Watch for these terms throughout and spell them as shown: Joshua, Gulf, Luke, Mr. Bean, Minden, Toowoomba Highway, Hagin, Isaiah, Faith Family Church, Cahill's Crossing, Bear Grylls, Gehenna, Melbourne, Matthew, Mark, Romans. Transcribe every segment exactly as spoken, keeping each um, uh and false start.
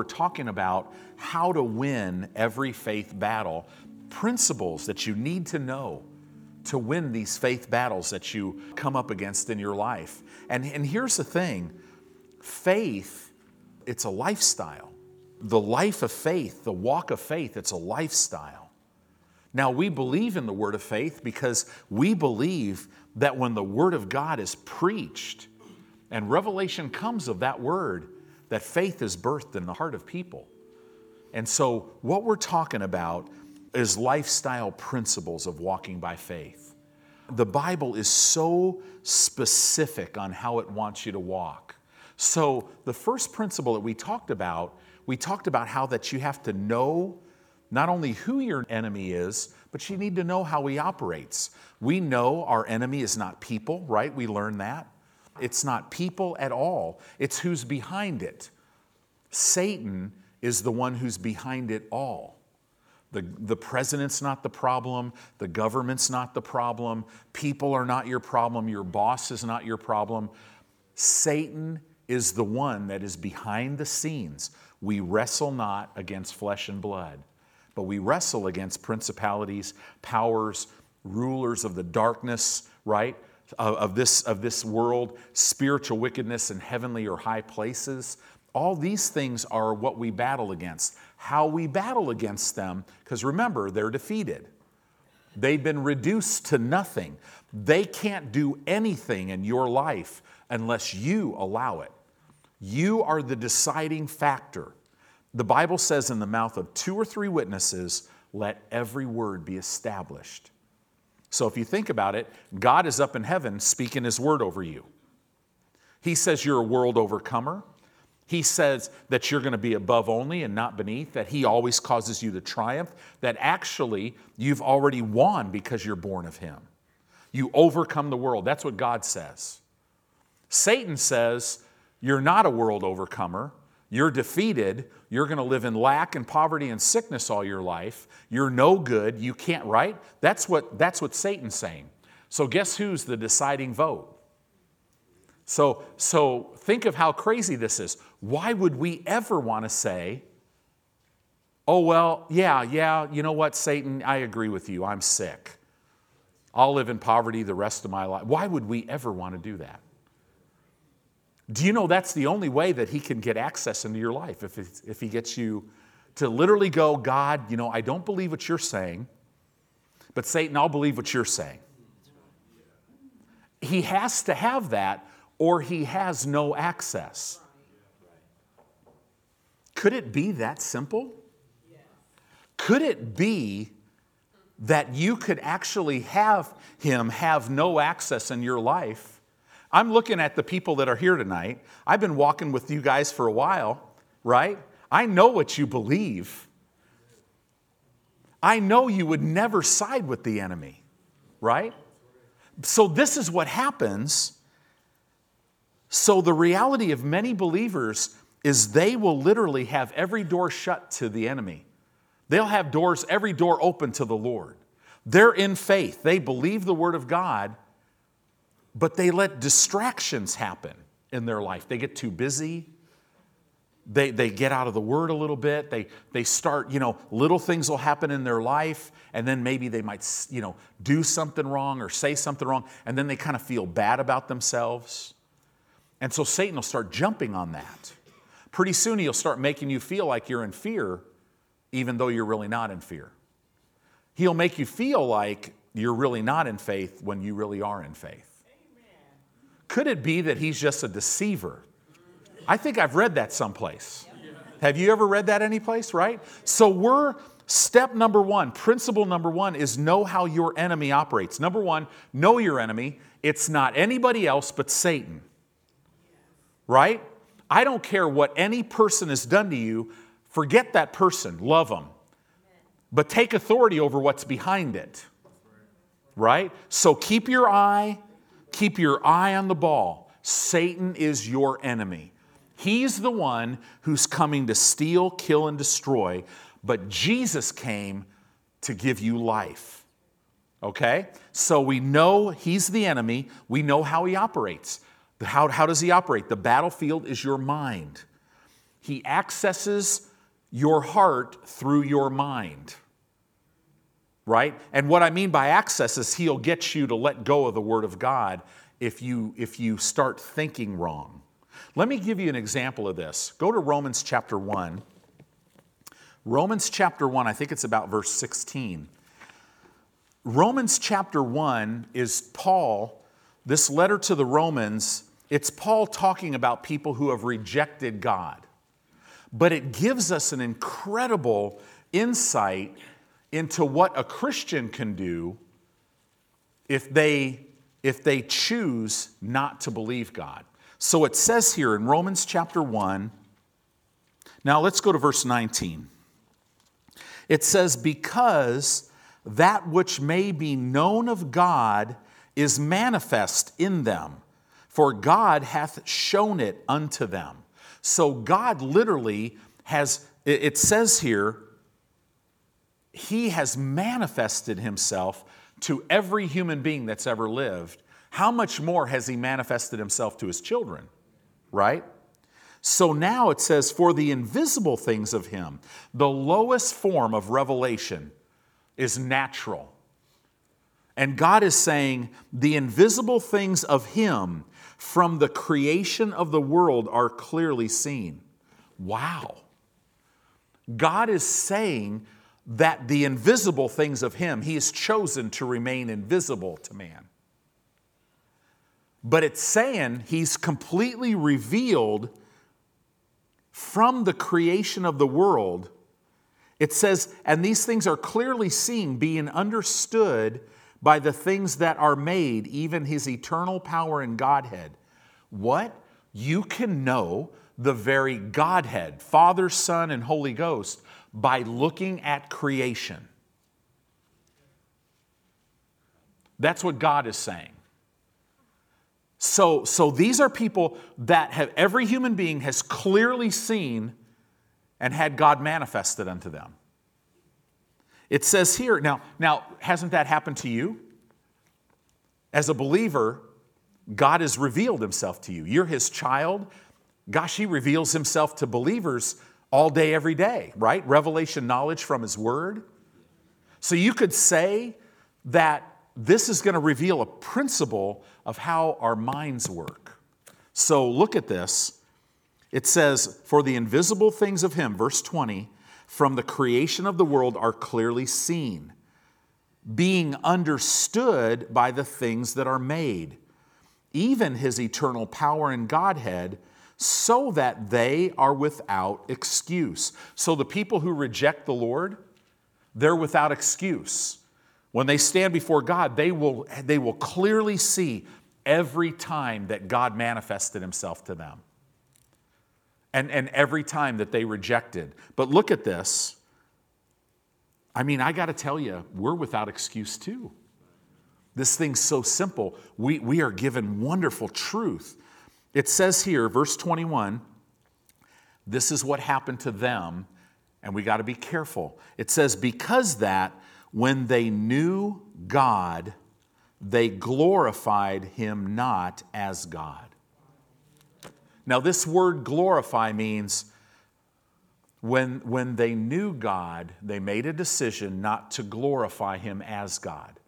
we're talking about how to win every faith battle, principles that you need to know to win these faith battles that you come up against in your life. And, and here's the thing, faith, it's a lifestyle. The life of faith, the walk of faith, it's a lifestyle. Now, we believe in the Word of faith because we believe that when the Word of God is preached and revelation comes of that Word, that faith is birthed in the heart of people. And so what we're talking about is lifestyle principles of walking by faith. The Bible is so specific on how it wants you to walk. So the first principle that we talked about, we talked about how that you have to know not only who your enemy is, but you need to know how he operates. We know our enemy is not people, right? We learn that. It's not people at all. It's who's behind it. Satan is the one who's behind it all. The, the president's not the problem. The government's not the problem. People are not your problem. Your boss is not your problem. Satan is the one that is behind the scenes. We wrestle not against flesh and blood, but we wrestle against principalities, powers, rulers of the darkness, right? Of, of this, of this world, spiritual wickedness in heavenly or high places. All these things are what we battle against. How we battle against them, because remember, they're defeated. They've been reduced to nothing. They can't do anything in your life unless you allow it. You are the deciding factor. The Bible says in the mouth of two or three witnesses, let every word be established. So if you think about it, God is up in heaven speaking His word over you. He says you're a world overcomer. He says that you're going to be above only and not beneath, that He always causes you to triumph, that actually you've already won because you're born of Him. You overcome the world. That's what God says. Satan says you're not a world overcomer. You're defeated. You're going to live in lack and poverty and sickness all your life. You're no good. You can't, right? That's what, that's what Satan's saying. So guess who's the deciding vote? So, so think of how crazy this is. Why would we ever want to say, oh, well, yeah, yeah, you know what, Satan, I agree with you. I'm sick. I'll live in poverty the rest of my life. Why would we ever want to do that? Do you know that's the only way that he can get access into your life? If, it's, if he gets you to literally go, God, you know, I don't believe what you're saying, but Satan, I'll believe what you're saying. He has to have that, or he has no access. Could it be that simple? Could it be that you could actually have him have no access in your life? I'm looking at the people that are here tonight. I've been walking with you guys for a while, right? I know what you believe. I know you would never side with the enemy, right? So this is what happens. So the reality of many believers is they will literally have every door shut to the enemy. They'll have doors, every door open to the Lord. They're in faith. They believe the Word of God, but they let distractions happen in their life. They get too busy. They, they get out of the Word a little bit. They, they start, you know, little things will happen in their life, and then maybe they might, you know, do something wrong or say something wrong, and then they kind of feel bad about themselves. And so Satan will start jumping on that. Pretty soon he'll start making you feel like you're in fear, even though you're really not in fear. He'll make you feel like you're really not in faith when you really are in faith. Amen. Could it be that he's just a deceiver? I think I've read that someplace. Yep. Have you ever read that anyplace, right? So we're, step number one, principle number one is know how your enemy operates. Number one, know your enemy. It's not anybody else but Satan. Right? I don't care what any person has done to you. Forget that person. Love them. But take authority over what's behind it. Right? So keep your eye, keep your eye on the ball. Satan is your enemy. He's the one who's coming to steal, kill, and destroy. But Jesus came to give you life. Okay? So we know he's the enemy. We know how he operates. How, how does he operate? The battlefield is your mind. He accesses your heart through your mind, right? And what I mean by access is he'll get you to let go of the Word of God if you, if you start thinking wrong. Let me give you an example of this. Go to Romans chapter one. Romans chapter one, I think it's about verse sixteen. Romans chapter one is Paul, this letter to the Romans, it's Paul talking about people who have rejected God. But it gives us an incredible insight into what a Christian can do if they, if they choose not to believe God. So it says here in Romans chapter one, now let's go to verse nineteen. It says, because that which may be known of God is manifest in them, for God hath shown it unto them. So God literally has, it says here, he has manifested himself to every human being that's ever lived. How much more has he manifested himself to his children, right? So now it says, for the invisible things of him, the lowest form of revelation is natural. And God is saying, the invisible things of him from the creation of the world are clearly seen. Wow. God is saying that the invisible things of him, he has chosen to remain invisible to man. But it's saying he's completely revealed from the creation of the world. It says, and these things are clearly seen, being understood by the things that are made, even his eternal power and Godhead. What? You can know the very Godhead, Father, Son, and Holy Ghost, by looking at creation. That's what God is saying. So, so these are people that have, every human being has clearly seen and had God manifested unto them. It says here, now, now, hasn't that happened to you? As a believer, God has revealed himself to you. You're his child. Gosh, he reveals himself to believers all day, every day, right? Revelation knowledge from his word. So you could say that this is going to reveal a principle of how our minds work. So look at this. It says, for the invisible things of him, verse twenty, from the creation of the world are clearly seen, being understood by the things that are made, even his eternal power and Godhead, so that they are without excuse. So the people who reject the Lord, they're without excuse. When they stand before God, they will, they will clearly see every time that God manifested himself to them. And, and every time that they rejected. But look at this. I mean, I got to tell you, we're without excuse too. This thing's so simple. We, we are given wonderful truth. It says here, verse twenty-one, this is what happened to them, and we got to be careful. It says, because that when they knew God, they glorified him not as God. Now, this word glorify means when, when they knew God, they made a decision not to glorify him as God.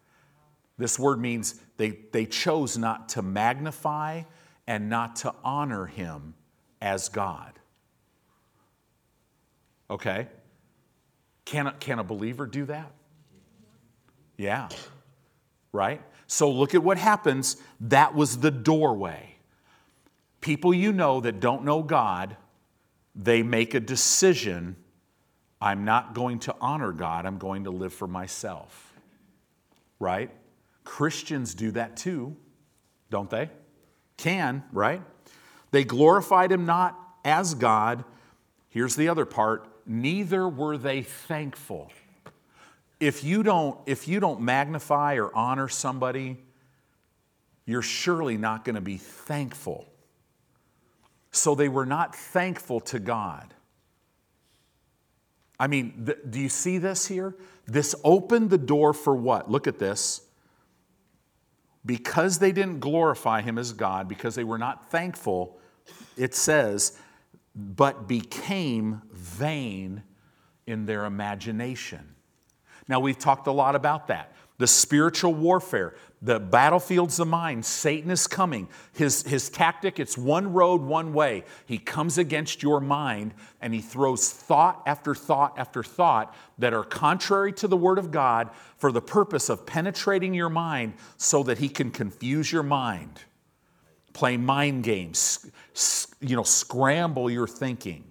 This word means they, they chose not to magnify and not to honor him as God. Okay? Can a, can a believer do that? Yeah. Right? So look at what happens. That was the doorway. People you know that don't know God, they make a decision, I'm not going to honor God, I'm going to live for myself, right? Christians do that too, don't they? Can, right? They glorified him not as God. Here's the other part, neither were they thankful. If you don't, if you don't magnify or honor somebody, you're surely not going to be thankful. So they were not thankful to God. I mean, th- do you see this here? This opened the door for what? Look at this. Because they didn't glorify him as God, because they were not thankful, it says but became vain in their imagination. Now, we've talked a lot about that. The spiritual warfare, the battlefield's the mind, Satan is coming. His, his tactic, it's one road, one way. He comes against your mind and he throws thought after thought after thought that are contrary to the Word of God for the purpose of penetrating your mind so that he can confuse your mind, play mind games, you know, scramble your thinking.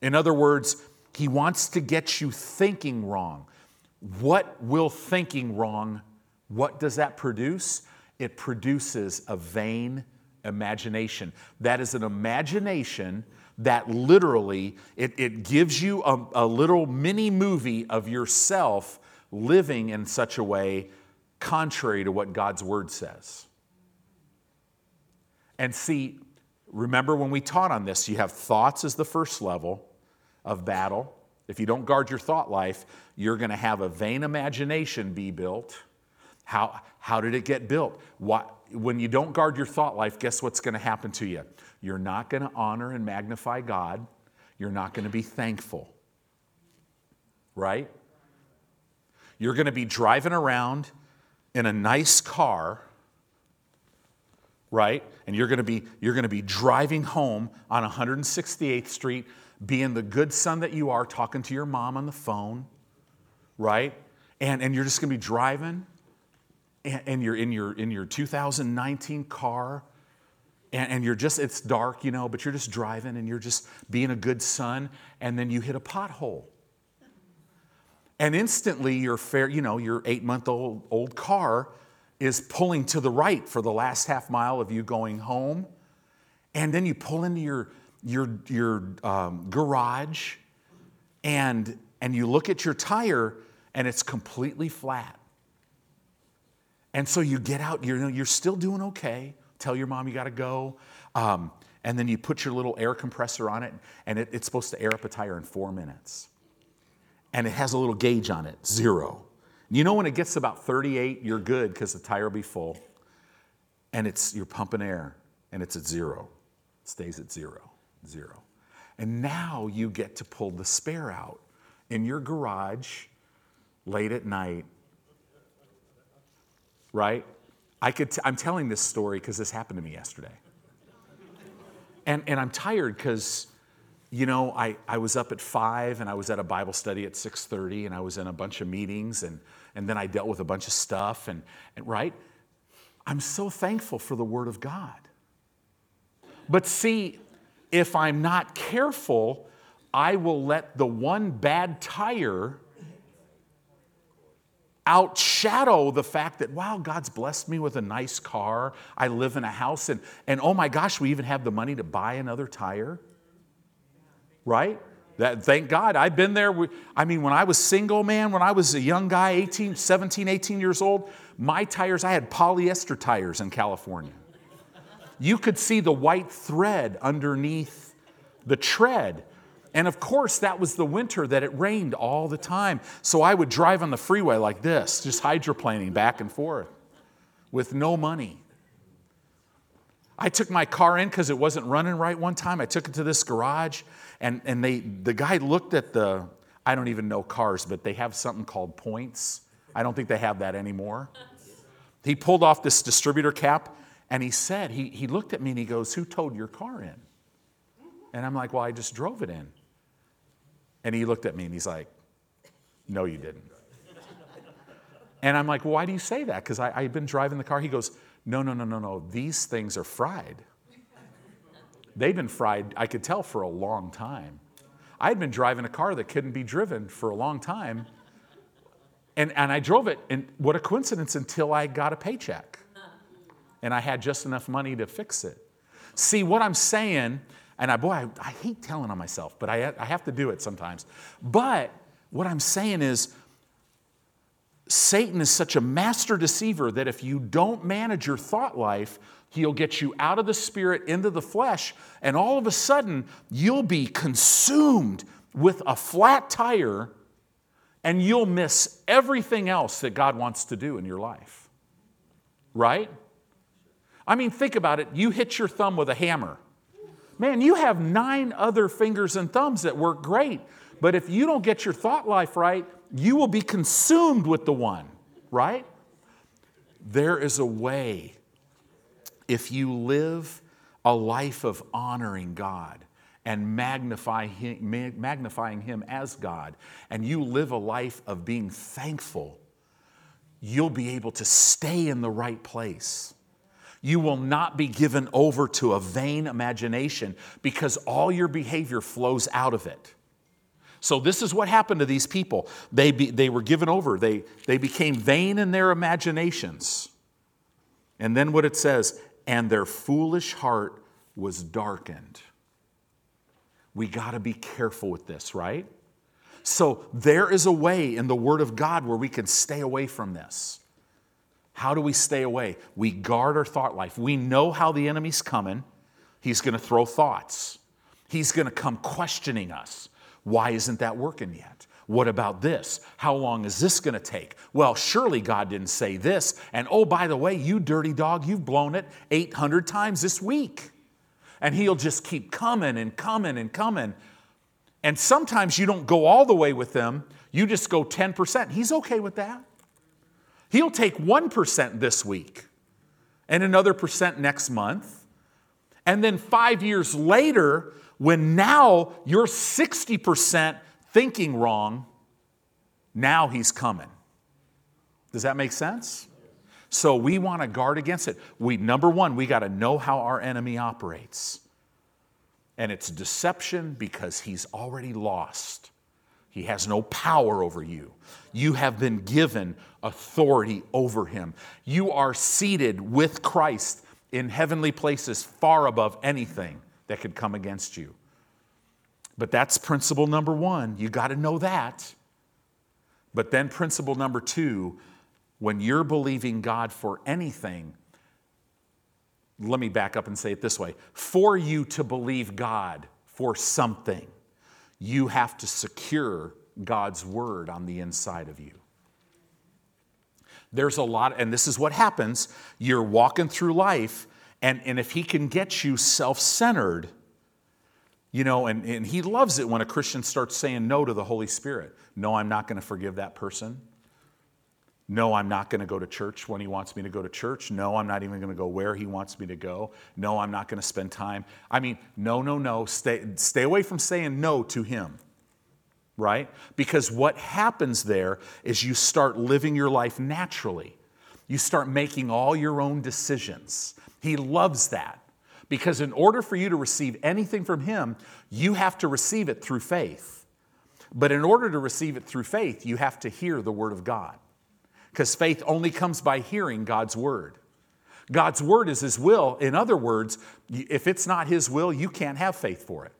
In other words, he wants to get you thinking wrong. What will thinking wrong, what does that produce? It produces a vain imagination. That is an imagination that literally, it, it gives you a, a little mini movie of yourself living in such a way contrary to what God's Word says. And see, remember when we taught on this, you have thoughts as the first level of battle. If you don't guard your thought life, you're going to have a vain imagination be built. How, how did it get built? What, when you don't guard your thought life, guess what's going to happen to you? You're not going to honor and magnify God. You're not going to be thankful. Right? You're going to be driving around in a nice car, right? And you're going to be, you're going to be driving home on one hundred sixty-eighth Street, being the good son that you are, talking to your mom on the phone, right? And, and you're just going to be driving, and, and you're in your in your two thousand nineteen car, and, and you're just, it's dark, you know, but you're just driving, and you're just being a good son, and then you hit a pothole. And instantly, your fair, you know, your eight-month-old old car is pulling to the right for the last half mile of you going home, and then you pull into your your your um, garage, and and you look at your tire and it's completely flat. And so you get out, you're, you're still doing okay. Tell your mom you got to go. Um, and then you put your little air compressor on it, and it, it's supposed to air up a tire in four minutes. And it has a little gauge on it, zero. You know when it gets about thirty-eight, you're good because the tire will be full. And it's you're pumping air, and it's at zero. It stays at zero. Zero. And now you get to pull the spare out in your garage late at night, right? I could t- I'm telling this story because this happened to me yesterday. And, and I'm tired because, you know, I, I was up at five and I was at a Bible study at six thirty and I was in a bunch of meetings and, and then I dealt with a bunch of stuff and, and right? I'm so thankful for the Word of God. But see, if I'm not careful, I will let the one bad tire outshadow the fact that, wow, God's blessed me with a nice car. I live in a house, and, and oh my gosh, we even have the money to buy another tire. Right? That, thank God. I've been there. With, I mean, when I was single, man, when I was a young guy, eighteen, seventeen, eighteen years old, my tires, I had polyester tires in California. You could see the white thread underneath the tread. And of course, that was the winter that it rained all the time. So I would drive on the freeway like this, just hydroplaning back and forth with no money. I took my car in because it wasn't running right one time. I took it to this garage, and, and they the guy looked at the, I don't even know cars, but they have something called points. I don't think they have that anymore. He pulled off this distributor cap, and he said, he, he looked at me and he goes, who towed your car in? And I'm like, well, I just drove it in. And he looked at me and he's like, no, you didn't. And I'm like, well, why do you say that? Because I've been driving the car. He goes, no, no, no, no, no. These things are fried. They've been fried, I could tell, for a long time. I'd been driving a car that couldn't be driven for a long time. And, and I drove it, and what a coincidence, until I got a paycheck. And I had just enough money to fix it. See, what I'm saying, and I, boy, I, I hate telling on myself, but I, I have to do it sometimes. But what I'm saying is Satan is such a master deceiver that if you don't manage your thought life, he'll get you out of the spirit into the flesh, and all of a sudden, you'll be consumed with a flat tire, and you'll miss everything else that God wants to do in your life. Right? I mean, think about it. You hit your thumb with a hammer. Man, you have nine other fingers and thumbs that work great. But if you don't get your thought life right, you will be consumed with the one, right? There is a way. If you live a life of honoring God and magnify him, magnifying Him as God, and you live a life of being thankful, you'll be able to stay in the right place. You will not be given over to a vain imagination because all your behavior flows out of it. So this is what happened to these people. They, be, they were given over. They, they became vain in their imaginations. And then what it says, and their foolish heart was darkened. We got to be careful with this, right? So there is a way in the Word of God where we can stay away from this. How do we stay away? We guard our thought life. We know how the enemy's coming. He's going to throw thoughts. He's going to come questioning us. Why isn't that working yet? What about this? How long is this going to take? Well, surely God didn't say this. And oh, by the way, you dirty dog, you've blown it eight hundred times this week. And he'll just keep coming and coming and coming. And sometimes you don't go all the way with them. You just go ten percent. He's okay with that. He'll take one percent this week and another percent next month. And then five years later, when now you're sixty percent thinking wrong, now he's coming. Does that make sense? So we want to guard against it. We, number one, we got to know how our enemy operates. And it's deception because he's already lost. He has no power over you. You have been given authority over him. You are seated with Christ in heavenly places far above anything that could come against you. But that's principle number one. You got to know that. But then principle number two, when you're believing God for anything, let me back up and say it this way. For you to believe God for something, you have to secure God's word on the inside of you. There's a lot, and this is what happens. You're walking through life, and, and if he can get you self-centered, you know, and, and he loves it when a Christian starts saying no to the Holy Spirit. No, I'm not going to forgive that person. No, I'm not going to go to church when he wants me to go to church. No, I'm not even going to go where he wants me to go. No, I'm not going to spend time. I mean, no, no, no. Stay, stay away from saying no to him, right? Because what happens there is you start living your life naturally. You start making all your own decisions. He loves that. Because in order for you to receive anything from him, you have to receive it through faith. But in order to receive it through faith, you have to hear the word of God. Because faith only comes by hearing God's word. God's word is his will. In other words, if it's not his will, you can't have faith for it.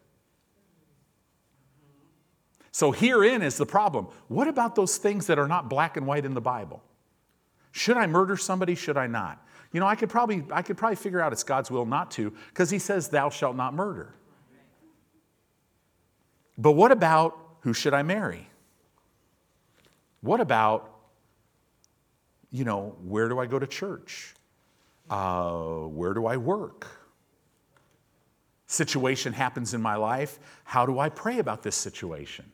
So herein is the problem. What about those things that are not black and white in the Bible? Should I murder somebody? Should I not? You know, I could probably, I could probably figure out it's God's will not to, because he says, thou shalt not murder. But what about, who should I marry? What about, you know, where do I go to church? Uh, where do I work? Situation happens in my life. How do I pray about this situation?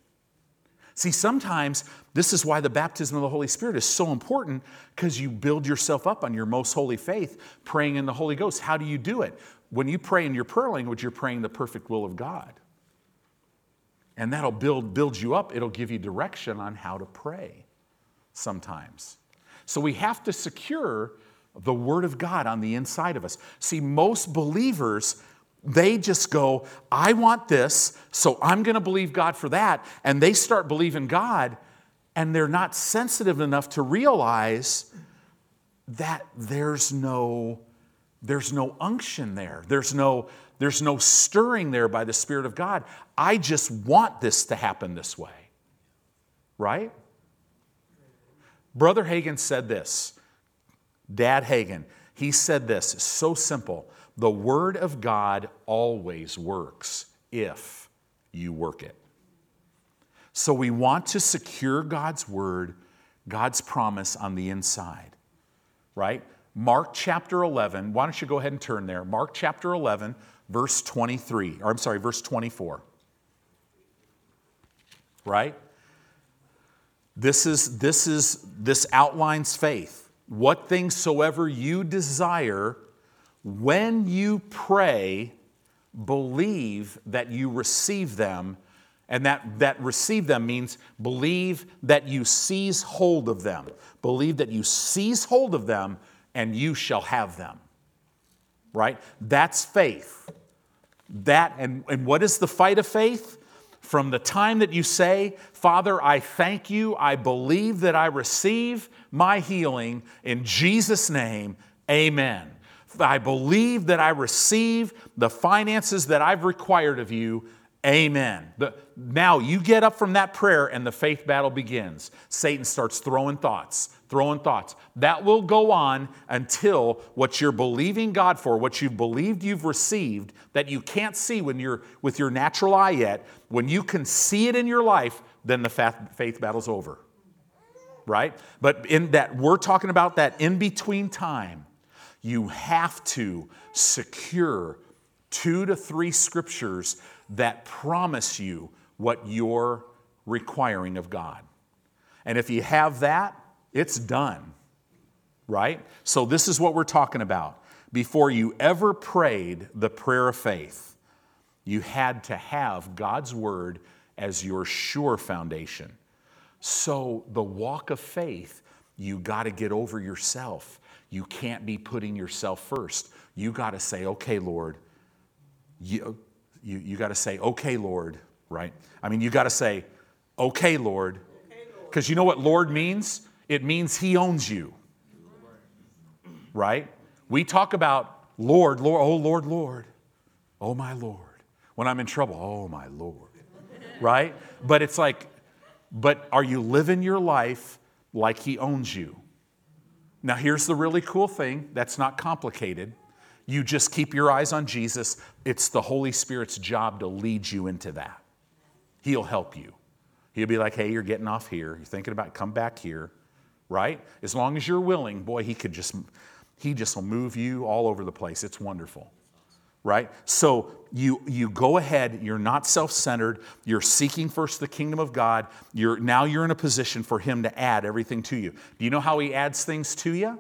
See, sometimes this is why the baptism of the Holy Spirit is so important, because you build yourself up on your most holy faith, praying in the Holy Ghost. How do you do it? When you pray in your prayer language, you're praying the perfect will of God. And that'll build, build you up. It'll give you direction on how to pray sometimes. So we have to secure the Word of God on the inside of us. See, most believers, they just go, I want this, so I'm going to believe God for that. And they start believing God, and they're not sensitive enough to realize that there's no, there's no unction there. There's no, there's no stirring there by the Spirit of God. I just want this to happen this way, right? Brother Hagin said this, Dad Hagin, he said this, it's so simple. The Word of God always works if you work it. So we want to secure God's Word, God's promise on the inside, right? Mark chapter eleven, why don't you go ahead and turn there. Mark chapter eleven, verse twenty-three, or I'm sorry, verse twenty-four. Right? This is this is this outlines faith. What things soever you desire, when you pray, believe that you receive them, and that, that receive them means believe that you seize hold of them. Believe that you seize hold of them, and you shall have them. Right? That's faith. That and, and what is the fight of faith? From the time that you say, Father, I thank you, I believe that I receive my healing in Jesus' name, amen. I believe that I receive the finances that I've required of you, amen. The, now you get up from that prayer and the faith battle begins. Satan starts throwing thoughts, throwing thoughts. That will go on until what you're believing God for, what you've believed you've received, that you can't see when you're with your natural eye yet, when you can see it in your life, then the faith battle's over, right? But in that, we're talking about that in-between time. You have to secure two to three scriptures that promise you what you're requiring of God. And if you have that, it's done, right? So this is what we're talking about. Before you ever prayed the prayer of faith, you had to have God's word as your sure foundation. So the walk of faith, you got to get over yourself. You can't be putting yourself first. You got to say, okay, Lord, you... You, you got to say, okay, Lord, right? I mean, you got to say, okay, Lord. Because you know what Lord means? It means he owns you, right? We talk about Lord, Lord, oh, Lord, Lord. Oh, my Lord. When I'm in trouble, oh, my Lord, right? But it's like, but are you living your life like he owns you? Now, here's the really cool thing that's not complicated. You just keep your eyes on Jesus. It's the Holy Spirit's job to lead you into that. He'll help you. He'll be like, hey, you're getting off here. You're thinking about it. Come back here, right? As long as you're willing, boy, he could just, he just will move you all over the place. It's wonderful, right? So you, you go ahead. You're not self-centered. You're seeking first the kingdom of God. You're, now you're in a position for him to add everything to you. Do you know how he adds things to you?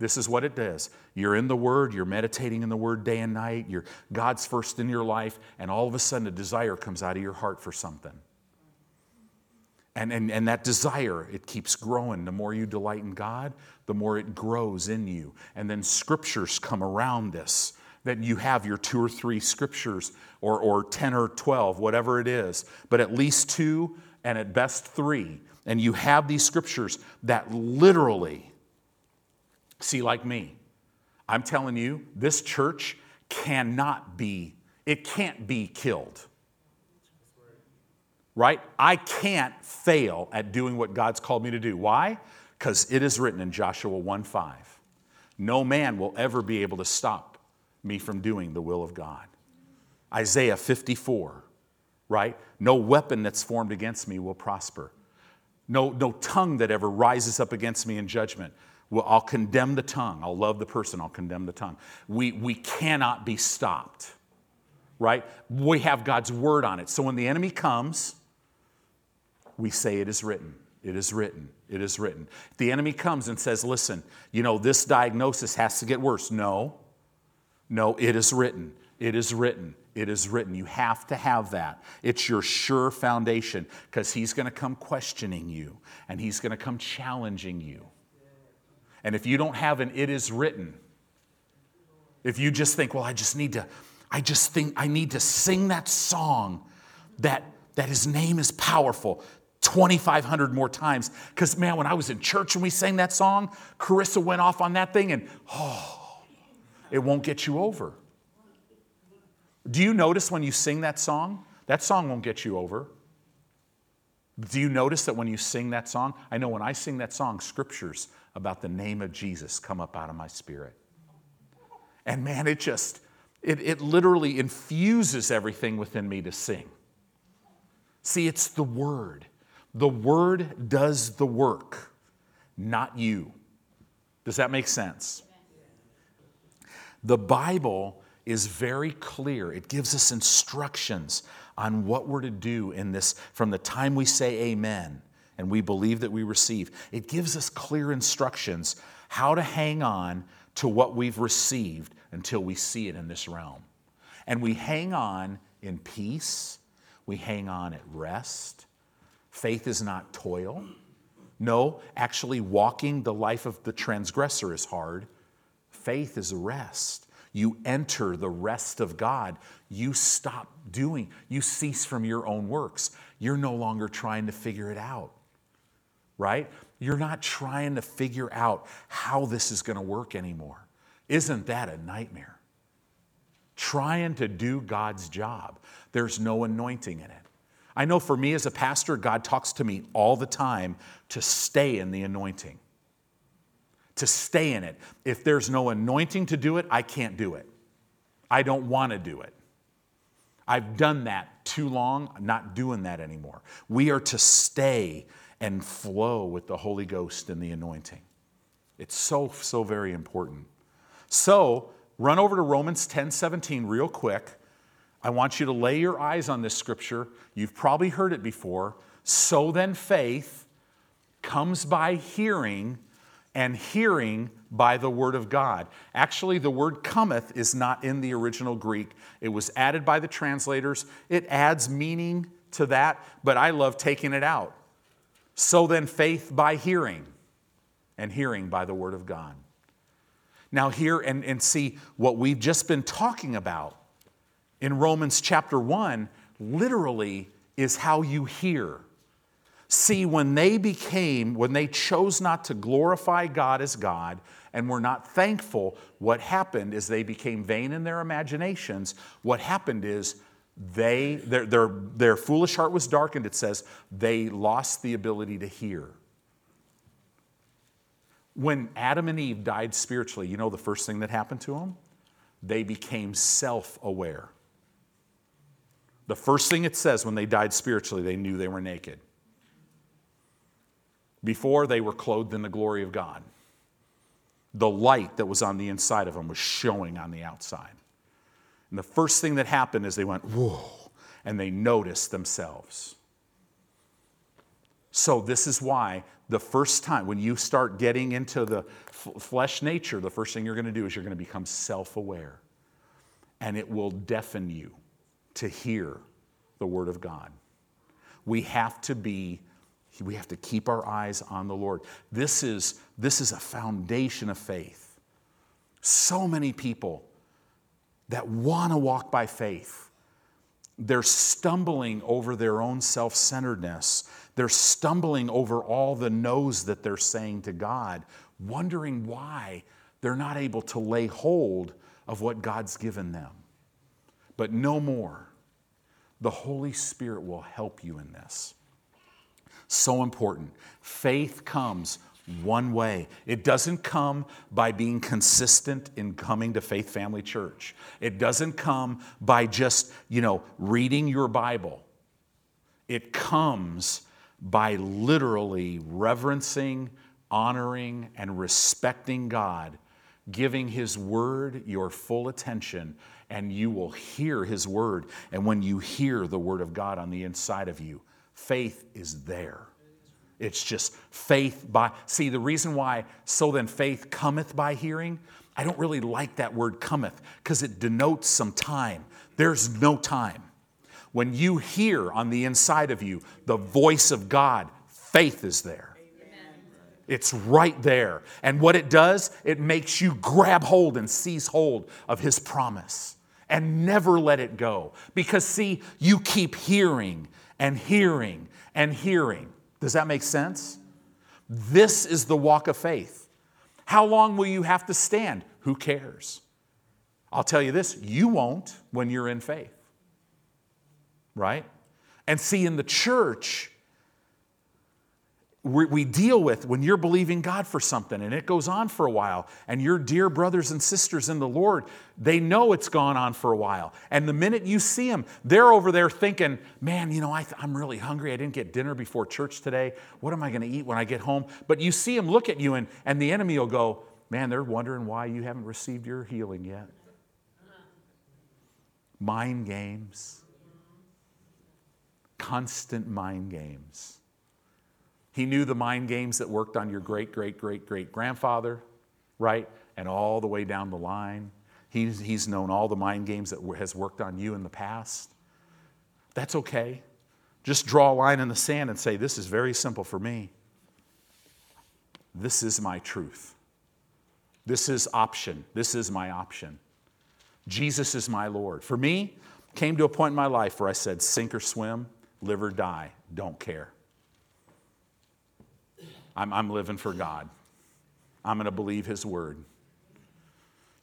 This is what it does. You're in the Word, you're meditating in the Word day and night, you're, God's first in your life, and all of a sudden a desire comes out of your heart for something. And, and, and that desire, it keeps growing. The more you delight in God, the more it grows in you. And then scriptures come around this. Then you have your two or three scriptures, or, or ten or twelve, whatever it is, but at least two and at best three. And you have these scriptures that literally... See, like me, I'm telling you, this church cannot be, it can't be killed, right? I can't fail at doing what God's called me to do. Why? Because it is written in Joshua one five, no man will ever be able to stop me from doing the will of God. Isaiah fifty-four, right? No weapon that's formed against me will prosper. No, no tongue that ever rises up against me in judgment. Well, I'll condemn the tongue. I'll love the person. I'll condemn the tongue. We, we cannot be stopped, right? We have God's word on it. So when the enemy comes, we say it is written. It is written. It is written. If the enemy comes and says, listen, you know, this diagnosis has to get worse. No, no, it is written. It is written. It is written. You have to have that. It's your sure foundation because he's going to come questioning you and he's going to come challenging you. And if you don't have an it is written, if you just think, well, I just need to, I just think I need to sing that song that, that his name is powerful twenty-five hundred more times. Because man, when I was in church and we sang that song, Carissa went off on that thing and oh, it won't get you over. Do you notice when you sing that song? That song won't get you over. Do you notice that when you sing that song? I know when I sing that song, scriptures about the name of Jesus come up out of my spirit. And man, it just, it, it literally infuses everything within me to sing. See, it's the Word. The Word does the work, not you. Does that make sense? The Bible is very clear. It gives us instructions on what we're to do in this from the time we say amen and we believe that we receive. It gives us clear instructions how to hang on to what we've received until we see it in this realm. And we hang on in peace. We hang on at rest. Faith is not toil. No, actually walking the life of the transgressor is hard. Faith is rest. You enter the rest of God. You stop doing. You cease from your own works. You're no longer trying to figure it out, right? You're not trying to figure out how this is going to work anymore. Isn't that a nightmare? Trying to do God's job. There's no anointing in it. I know for me as a pastor, God talks to me all the time to stay in the anointing. To stay in it. If there's no anointing to do it, I can't do it. I don't want to do it. I've done that too long. I'm not doing that anymore. We are to stay and flow with the Holy Ghost and the anointing. It's so, so very important. So, run over to Romans ten seventeen real quick. I want you to lay your eyes on this scripture. You've probably heard it before. So then faith comes by hearing, and hearing by the word of God. Actually, the word cometh is not in the original Greek. It was added by the translators. It adds meaning to that, but I love taking it out. So then faith by hearing, and hearing by the word of God. Now here and, and see what we've just been talking about in Romans chapter one, literally is how you hear. See, when they became, when they chose not to glorify God as God and were not thankful, what happened is they became vain in their imaginations. What happened is they, their, their, their foolish heart was darkened. It says they lost the ability to hear. When Adam and Eve died spiritually, you know the first thing that happened to them? They became self-aware. The first thing it says when they died spiritually, they knew they were naked. Before, they were clothed in the glory of God. The light that was on the inside of them was showing on the outside. And the first thing that happened is they went, whoa, and they noticed themselves. So this is why the first time, when you start getting into the f- flesh nature, the first thing you're going to do is you're going to become self-aware. And it will deafen you to hear the word of God. We have to be We have to keep our eyes on the Lord. This is, this is a foundation of faith. So many people that want to walk by faith, they're stumbling over their own self-centeredness. They're stumbling over all the no's that they're saying to God, wondering why they're not able to lay hold of what God's given them. But no more. The Holy Spirit will help you in this. So important. Faith comes one way. It doesn't come by being consistent in coming to Faith Family Church. It doesn't come by just, you know, reading your Bible. It comes by literally reverencing, honoring, and respecting God, giving His Word your full attention, and you will hear His Word. And when you hear the Word of God on the inside of you, faith is there. It's just faith by... See, the reason why, so then faith cometh by hearing, I don't really like that word cometh because it denotes some time. There's no time. When you hear on the inside of you the voice of God, faith is there. Amen. It's right there. And what it does, it makes you grab hold and seize hold of His promise and never let it go. Because see, you keep hearing and hearing, and hearing. Does that make sense? This is the walk of faith. How long will you have to stand? Who cares? I'll tell you this, you won't when you're in faith. Right? And see, in the church, we, we deal with when you're believing God for something, and it goes on for a while, and your dear brothers and sisters in the Lord, they know it's gone on for a while. And the minute you see them, they're over there thinking, man, you know, I th- I'm really hungry. I didn't get dinner before church today. What am I going to eat when I get home? But you see them look at you, and, and the enemy will go, man, they're wondering why you haven't received your healing yet. Mind games. Constant mind games. He knew the mind games that worked on your great-great-great-great-grandfather, right? And all the way down the line. He's, he's known all the mind games that has worked on you in the past. That's okay. Just draw a line in the sand and say, this is very simple for me. This is my truth. This is option. This is my option. Jesus is my Lord. For me, came to a point in my life where I said, sink or swim, live or die, don't care. I'm, I'm living for God. I'm going to believe His Word.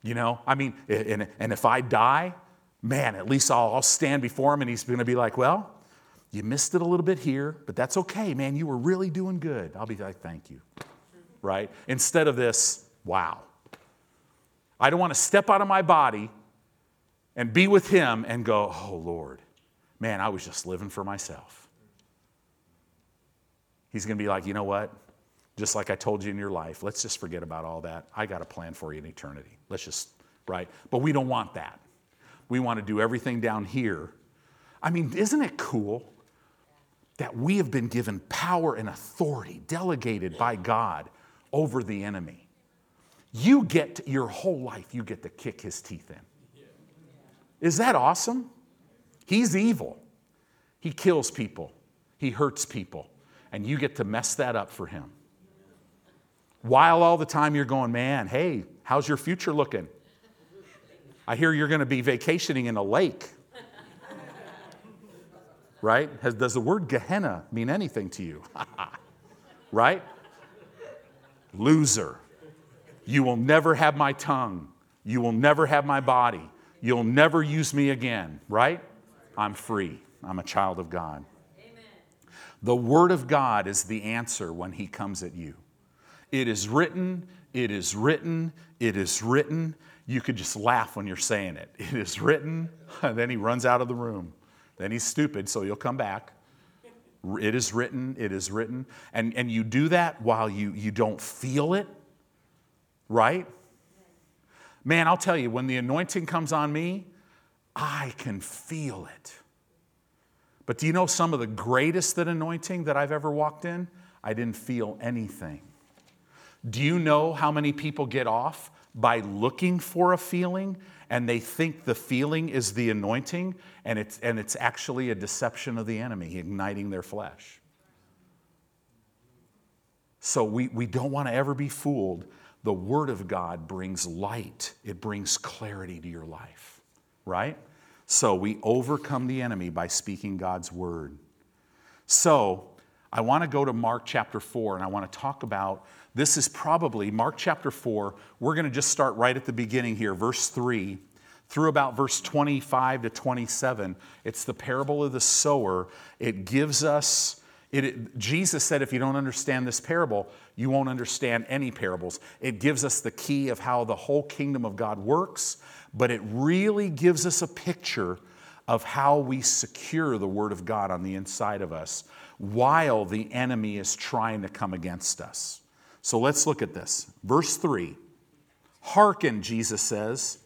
You know, I mean, and, and if I die, man, at least I'll, I'll stand before Him and He's going to be like, well, you missed it a little bit here, but that's okay, man. You were really doing good. I'll be like, thank you, right? Instead of this, wow. I don't want to step out of my body and be with Him and go, oh, Lord, man, I was just living for myself. He's going to be like, you know what? Just like I told you in your life, let's just forget about all that. I got a plan for you in eternity. Let's just, right? But we don't want that. We want to do everything down here. I mean, isn't it cool that we have been given power and authority delegated by God over the enemy? You get, your whole life, you get to kick his teeth in. Is that awesome? He's evil. He kills people. He hurts people. And you get to mess that up for him. While all the time you're going, man, hey, how's your future looking? I hear you're going to be vacationing in a lake. Right? Has, does the word Gehenna mean anything to you? Right? Loser. You will never have my tongue. You will never have my body. You'll never use me again, right? I'm free. I'm a child of God. Amen. The Word of God is the answer when He comes at you. It is written, it is written, it is written. You could just laugh when you're saying it. It is written, and then He runs out of the room. Then He's stupid, so He'll come back. It is written, it is written. And, and you do that while you, you don't feel it, right? Man, I'll tell you, when the anointing comes on me, I can feel it. But do you know some of the greatest that anointing that I've ever walked in? I didn't feel anything. Do you know how many people get off by looking for a feeling and they think the feeling is the anointing and it's, and it's actually a deception of the enemy igniting their flesh? So we, we don't want to ever be fooled. The Word of God brings light. It brings clarity to your life, right? So we overcome the enemy by speaking God's Word. So I want to go to Mark chapter four, and I want to talk about, this is probably Mark chapter four. We're going to just start right at the beginning here, verse three, through about verse twenty-five to twenty-seven. It's the parable of the sower. It gives us It, it, Jesus said, if you don't understand this parable, you won't understand any parables. It gives us the key of how the whole kingdom of God works, but it really gives us a picture of how we secure the Word of God on the inside of us while the enemy is trying to come against us. So let's look at this. Verse three, hearken, Jesus says,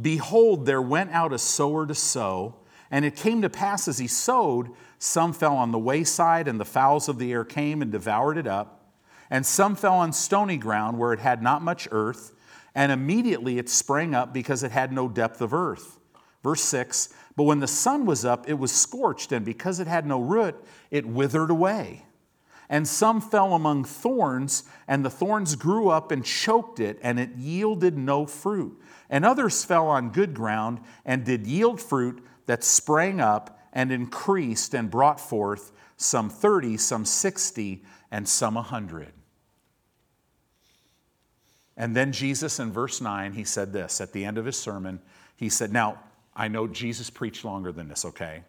behold, there went out a sower to sow, and it came to pass as he sowed, some fell on the wayside, and the fowls of the air came and devoured it up. And some fell on stony ground where it had not much earth, and immediately it sprang up because it had no depth of earth. Verse six, but when the sun was up, it was scorched, and because it had no root, it withered away. And some fell among thorns, and the thorns grew up and choked it, and it yielded no fruit. And others fell on good ground and did yield fruit, that sprang up and increased and brought forth some thirty, some sixty, and some a hundred. And then Jesus in verse nine, he said this at the end of his sermon. He said, now, I know Jesus preached longer than this, okay?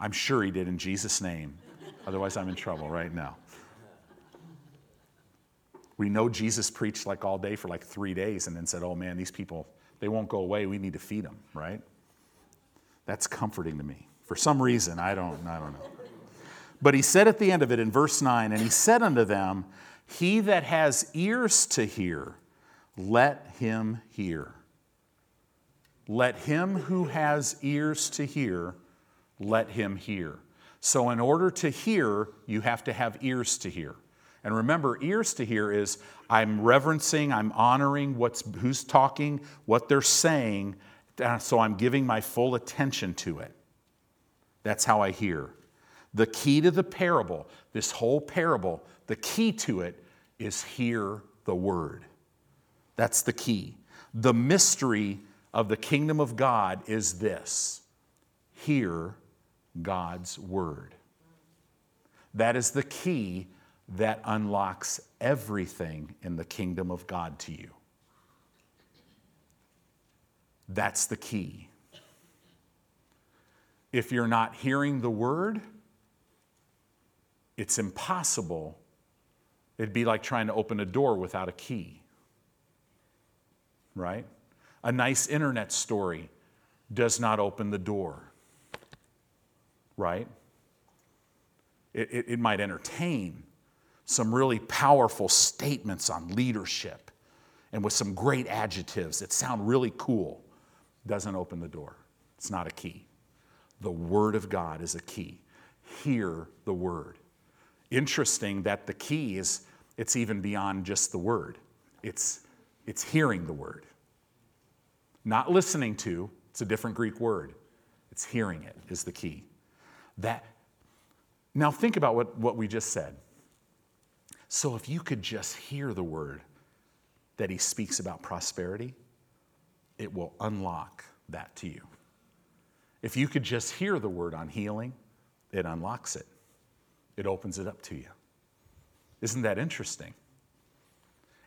I'm sure he did in Jesus' name. Otherwise, I'm in trouble right now. We know Jesus preached like all day for like three days and then said, oh man, these people, they won't go away. We need to feed them, right? That's comforting to me. For some reason, I don't, I don't know. But he said at the end of it in verse nine, and he said unto them, he that has ears to hear, let him hear. Let him who has ears to hear, let him hear. So in order to hear, you have to have ears to hear. And remember, ears to hear is I'm reverencing, I'm honoring what's who's talking, what they're saying, so I'm giving my full attention to it. That's how I hear. The key to the parable, this whole parable, the key to it is hear the word. That's the key. The mystery of the kingdom of God is this: hear God's word. That is the key that unlocks everything in the kingdom of God to you. That's the key. If you're not hearing the word, it's impossible. It'd be like trying to open a door without a key, right? A nice internet story does not open the door, right? It, it, it might entertain some really powerful statements on leadership and with some great adjectives that sound really cool. Doesn't open the door. It's not a key. The Word of God is a key. Hear the Word. Interesting that the key is, it's even beyond just the Word. It's, it's hearing the Word. Not listening to, it's a different Greek word. It's hearing it is the key. That, now think about what, what we just said. So if you could just hear the Word that He speaks about prosperity, it will unlock that to you. If you could just hear the word on healing, it unlocks it. It opens it up to you. Isn't that interesting?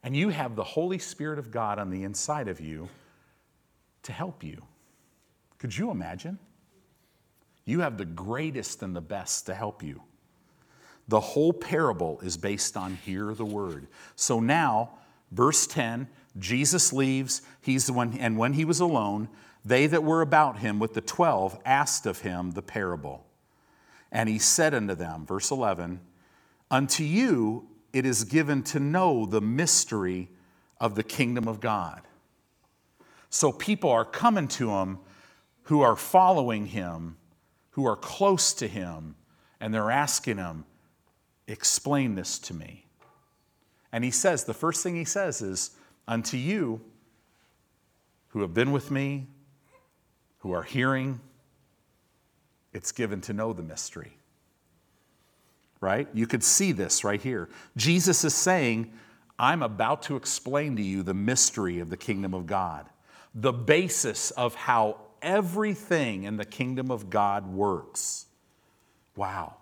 And you have the Holy Spirit of God on the inside of you to help you. Could you imagine? You have the greatest and the best to help you. The whole parable is based on hear the word. So now, verse ten, Jesus leaves, he's the one, and when he was alone, they that were about him with the twelve asked of him the parable. And he said unto them, verse eleven, unto you it is given to know the mystery of the kingdom of God. So people are coming to him who are following him, who are close to him, and they're asking him, explain this to me. And he says, the first thing he says is, unto you who have been with me, who are hearing, it's given to know the mystery. Right? You could see this right here. Jesus is saying, I'm about to explain to you the mystery of the kingdom of God, the basis of how everything in the kingdom of God works. Wow.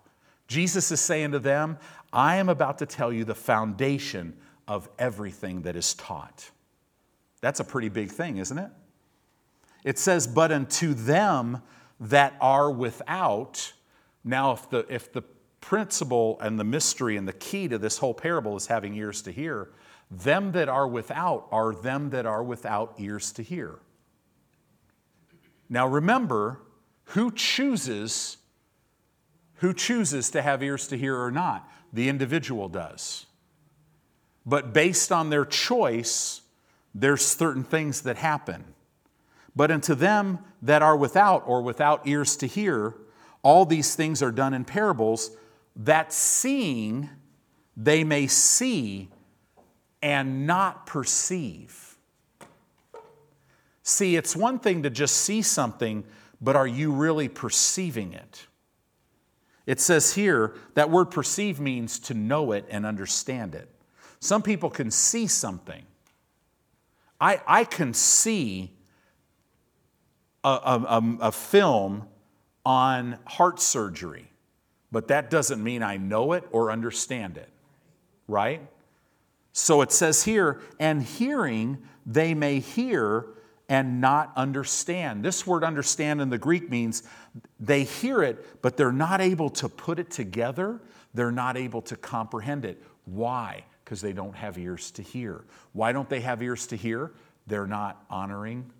Jesus is saying to them, I am about to tell you the foundation of everything that is taught. That's a pretty big thing, isn't it? It says, but unto them that are without. Now, if the, if the principle and the mystery and the key to this whole parable is having ears to hear, them that are without are them that are without ears to hear. Now, remember, who chooses, who chooses to have ears to hear or not? The individual does. But based on their choice, there's certain things that happen. But unto them that are without, or without ears to hear, all these things are done in parables, that seeing they may see and not perceive. See, it's one thing to just see something, but are you really perceiving it? It says here, that word perceive means to know it and understand it. Some people can see something. I, I can see A, a, a film on heart surgery, but that doesn't mean I know it or understand it, right? So it says here, and hearing they may hear and not understand. This word understand in the Greek means they hear it, but they're not able to put it together. They're not able to comprehend it. Why? Because they don't have ears to hear. Why don't they have ears to hear? They're not honoring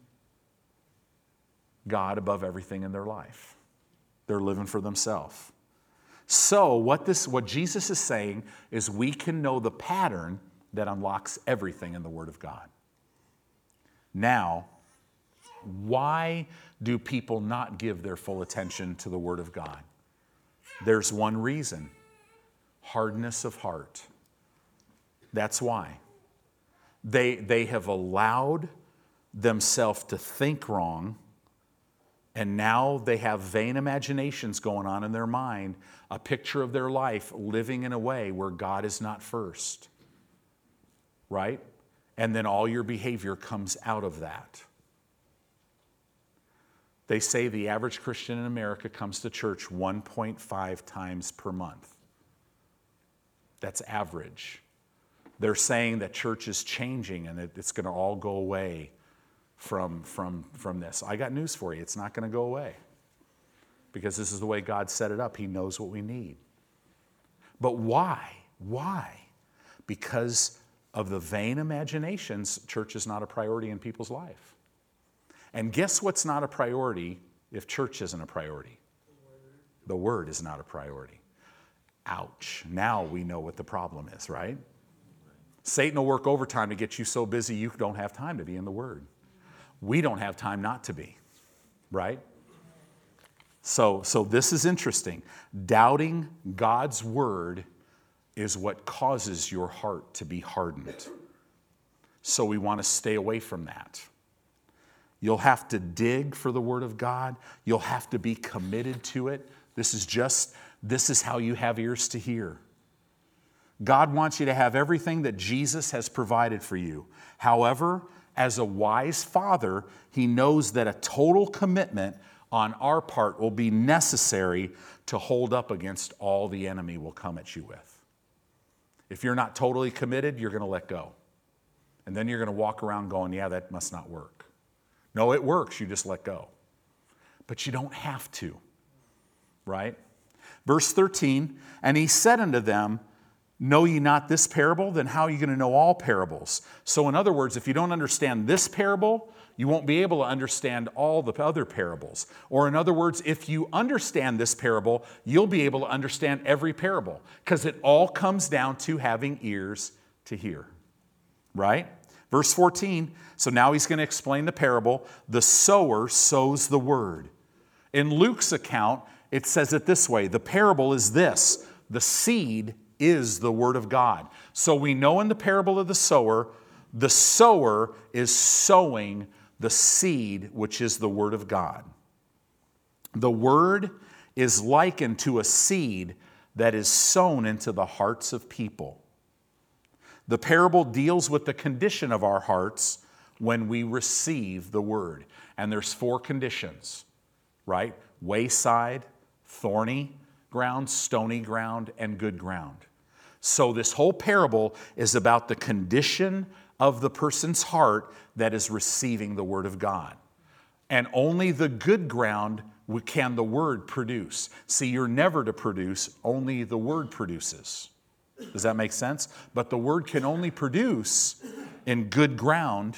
God above everything in their life. They're living for themselves. So what this, what Jesus is saying is we can know the pattern that unlocks everything in the Word of God. Now, Why do people not give their full attention to the Word of God? There's one reason: hardness of heart. That's why. They, they have allowed themselves to think wrong, and now they have vain imaginations going on in their mind, a picture of their life living in a way where God is not first, right? And then all your behavior comes out of that. They say the average Christian in America comes to church one point five times per month. That's average. They're saying that church is changing and it, it's going to all go away from, from, from this. I got news for you. It's not going to go away, because this is the way God set it up. He knows what we need. But why? Why? Because of the vain imaginations, church is not a priority in people's life. And guess what's not a priority if church isn't a priority? The Word is not a priority. Ouch. Now we know what the problem is, right? Satan will work overtime to get you so busy you don't have time to be in the Word. We don't have time not to be, right? So, so this is interesting. Doubting God's Word is what causes your heart to be hardened. So we want to stay away from that. You'll have to dig for the Word of God. You'll have to be committed to it. This is just, this is how you have ears to hear. God wants you to have everything that Jesus has provided for you. However, as a wise father, he knows that a total commitment on our part will be necessary to hold up against all the enemy will come at you with. If you're not totally committed, you're going to let go. And then you're going to walk around going, yeah, that must not work. No, it works. You just let go. But you don't have to, right? Verse thirteen, and he said unto them, know ye not this parable? Then how are you going to know all parables? So in other words, if you don't understand this parable, you won't be able to understand all the other parables. Or in other words, if you understand this parable, you'll be able to understand every parable, because it all comes down to having ears to hear, right? Verse fourteen, so now he's going to explain the parable. The sower sows the word. In Luke's account, it says it this way. The parable is this: the seed is the word of God. So we know in the parable of the sower, the sower is sowing the seed, which is the word of God. The word is likened to a seed that is sown into the hearts of people. The parable deals with the condition of our hearts when we receive the word. And there's four conditions, right? Wayside, thorny ground, stony ground, and good ground. So this whole parable is about the condition of the person's heart that is receiving the word of God. And only the good ground can the word produce. See, you're never to produce, only the word produces. Does that make sense? But the word can only produce in good ground.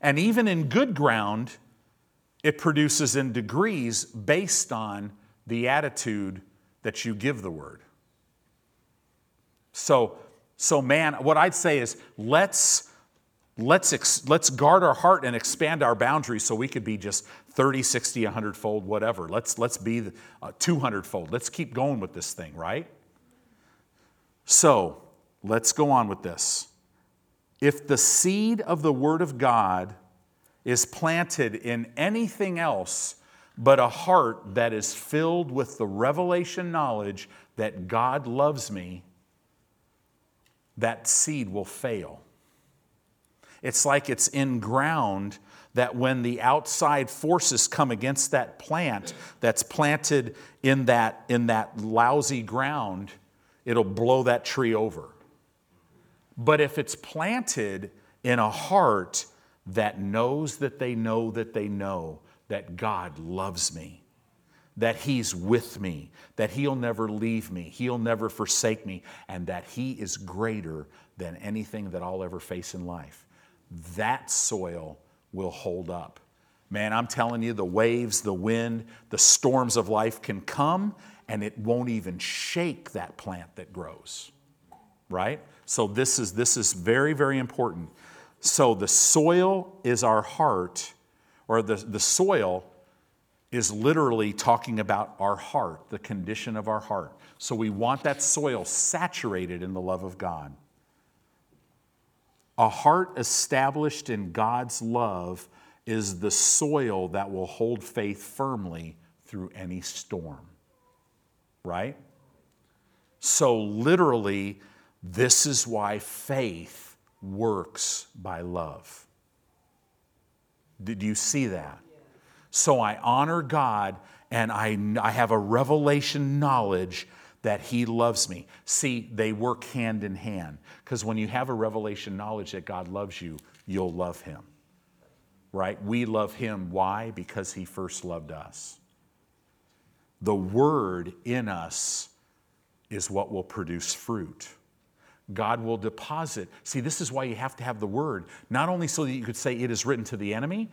And even in good ground, it produces in degrees based on the attitude that you give the word. So, so man, what I'd say is let's, let's, ex, let's guard our heart and expand our boundaries so we could be just thirty, sixty, one hundred fold, whatever. Let's, let's be the, uh, two hundred fold. Let's keep going with this thing, right? So let's go on with this. If the seed of the word of God is planted in anything else but a heart that is filled with the revelation knowledge that God loves me, that seed will fail. It's like it's in ground that when the outside forces come against that plant that's planted in that, in that lousy ground, it'll blow that tree over. But if it's planted in a heart that knows that they know that they know that God loves me, that he's with me, that he'll never leave me, he'll never forsake me, and that he is greater than anything that I'll ever face in life, that soil will hold up. Man, I'm telling you, the waves, the wind, the storms of life can come, and it won't even shake that plant that grows, right? So this is, this is very, very important. So the soil is our heart, or the, the soil is literally talking about our heart, the condition of our heart. So we want that soil saturated in the love of God. A heart established in God's love is the soil that will hold faith firmly through any storm, right? So literally, this is why faith works by love. Did you see that? So I honor God, and I, I have a revelation knowledge that He loves me. See, they work hand in hand. Because when you have a revelation knowledge that God loves you, you'll love Him. Right? We love Him. Why? Because He first loved us. The Word in us is what will produce fruit. God will deposit. See, this is why you have to have the Word. Not only so that you could say it is written to the enemy,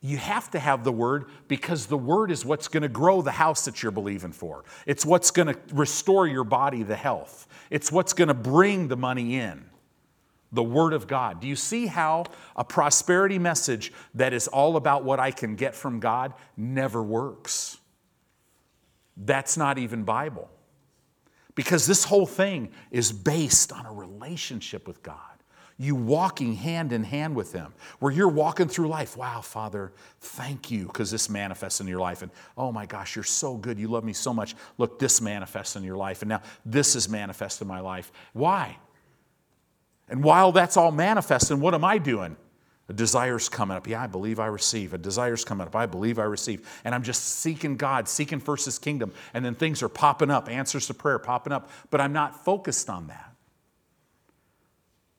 you have to have the Word because the Word is what's going to grow the house that you're believing for. It's what's going to restore your body the health. It's what's going to bring the money in. The Word of God. Do you see how a prosperity message that is all about what I can get from God never works? That's not even Bible. Because this whole thing is based on a relationship with God. You walking hand in hand with Him, where you're walking through life. Wow, Father, thank you, because this manifests in your life. And oh my gosh, you're so good. You love me so much. Look, this manifests in your life. And now this is manifest in my life. Why? And while that's all manifesting, what am I doing? A desire's coming up. Yeah, I believe I receive. A desire's coming up. I believe I receive. And I'm just seeking God, seeking first His kingdom. And then things are popping up, answers to prayer popping up. But I'm not focused on that.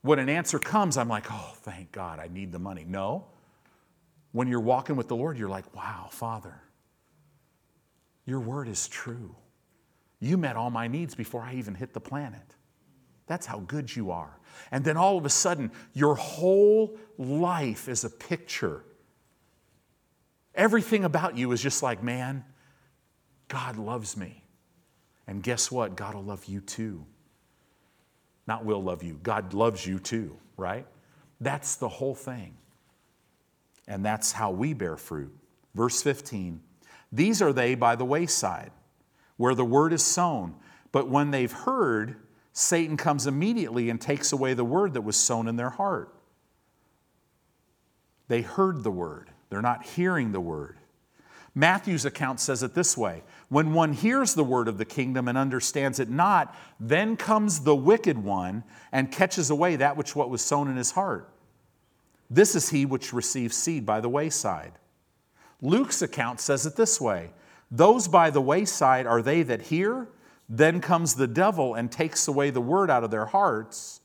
When an answer comes, I'm like, oh, thank God, I need the money. No. When you're walking with the Lord, you're like, wow, Father, your word is true. You met all my needs before I even hit the planet. That's how good you are. And then all of a sudden, your whole life is a picture. Everything about you is just like, man, God loves me. And guess what? God will love you too. Not will love you. God loves you too, right? That's the whole thing. And that's how we bear fruit. Verse fifteen, these are they by the wayside, where the word is sown. But when they've heard, Satan comes immediately and takes away the word that was sown in their heart. They heard the word. They're not hearing the word. Matthew's account says it this way. When one hears the word of the kingdom and understands it not, then comes the wicked one and catches away that which what was sown in his heart. This is he which receives seed by the wayside. Luke's account says it this way. Those by the wayside are they that hear, then comes the devil and takes away the word out of their hearts,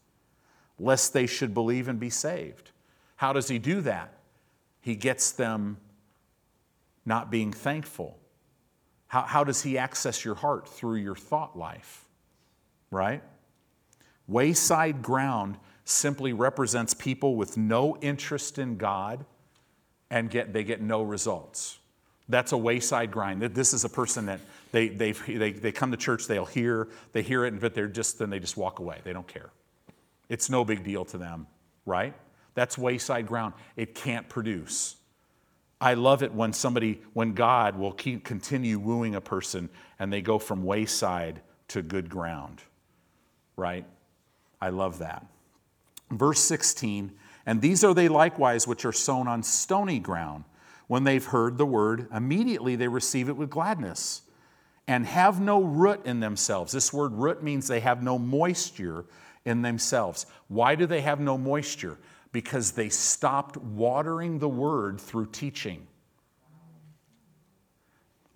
lest they should believe and be saved. How does he do that? He gets them not being thankful. How, how does he access your heart? Through your thought life, right? Wayside ground simply represents people with no interest in God and get they get no results. That's a wayside grind. This is a person that they they they they come to church, they'll hear, they hear it, but they're just then they just walk away. They don't care. It's no big deal to them, right? That's wayside ground. It can't produce. I love it when somebody, when God will keep, continue wooing a person and they go from wayside to good ground, right? I love that. Verse sixteen, and these are they likewise which are sown on stony ground. When they've heard the word, immediately they receive it with gladness and have no root in themselves. This word root means they have no moisture in themselves. Why do they have no moisture? Because they stopped watering the word through teaching.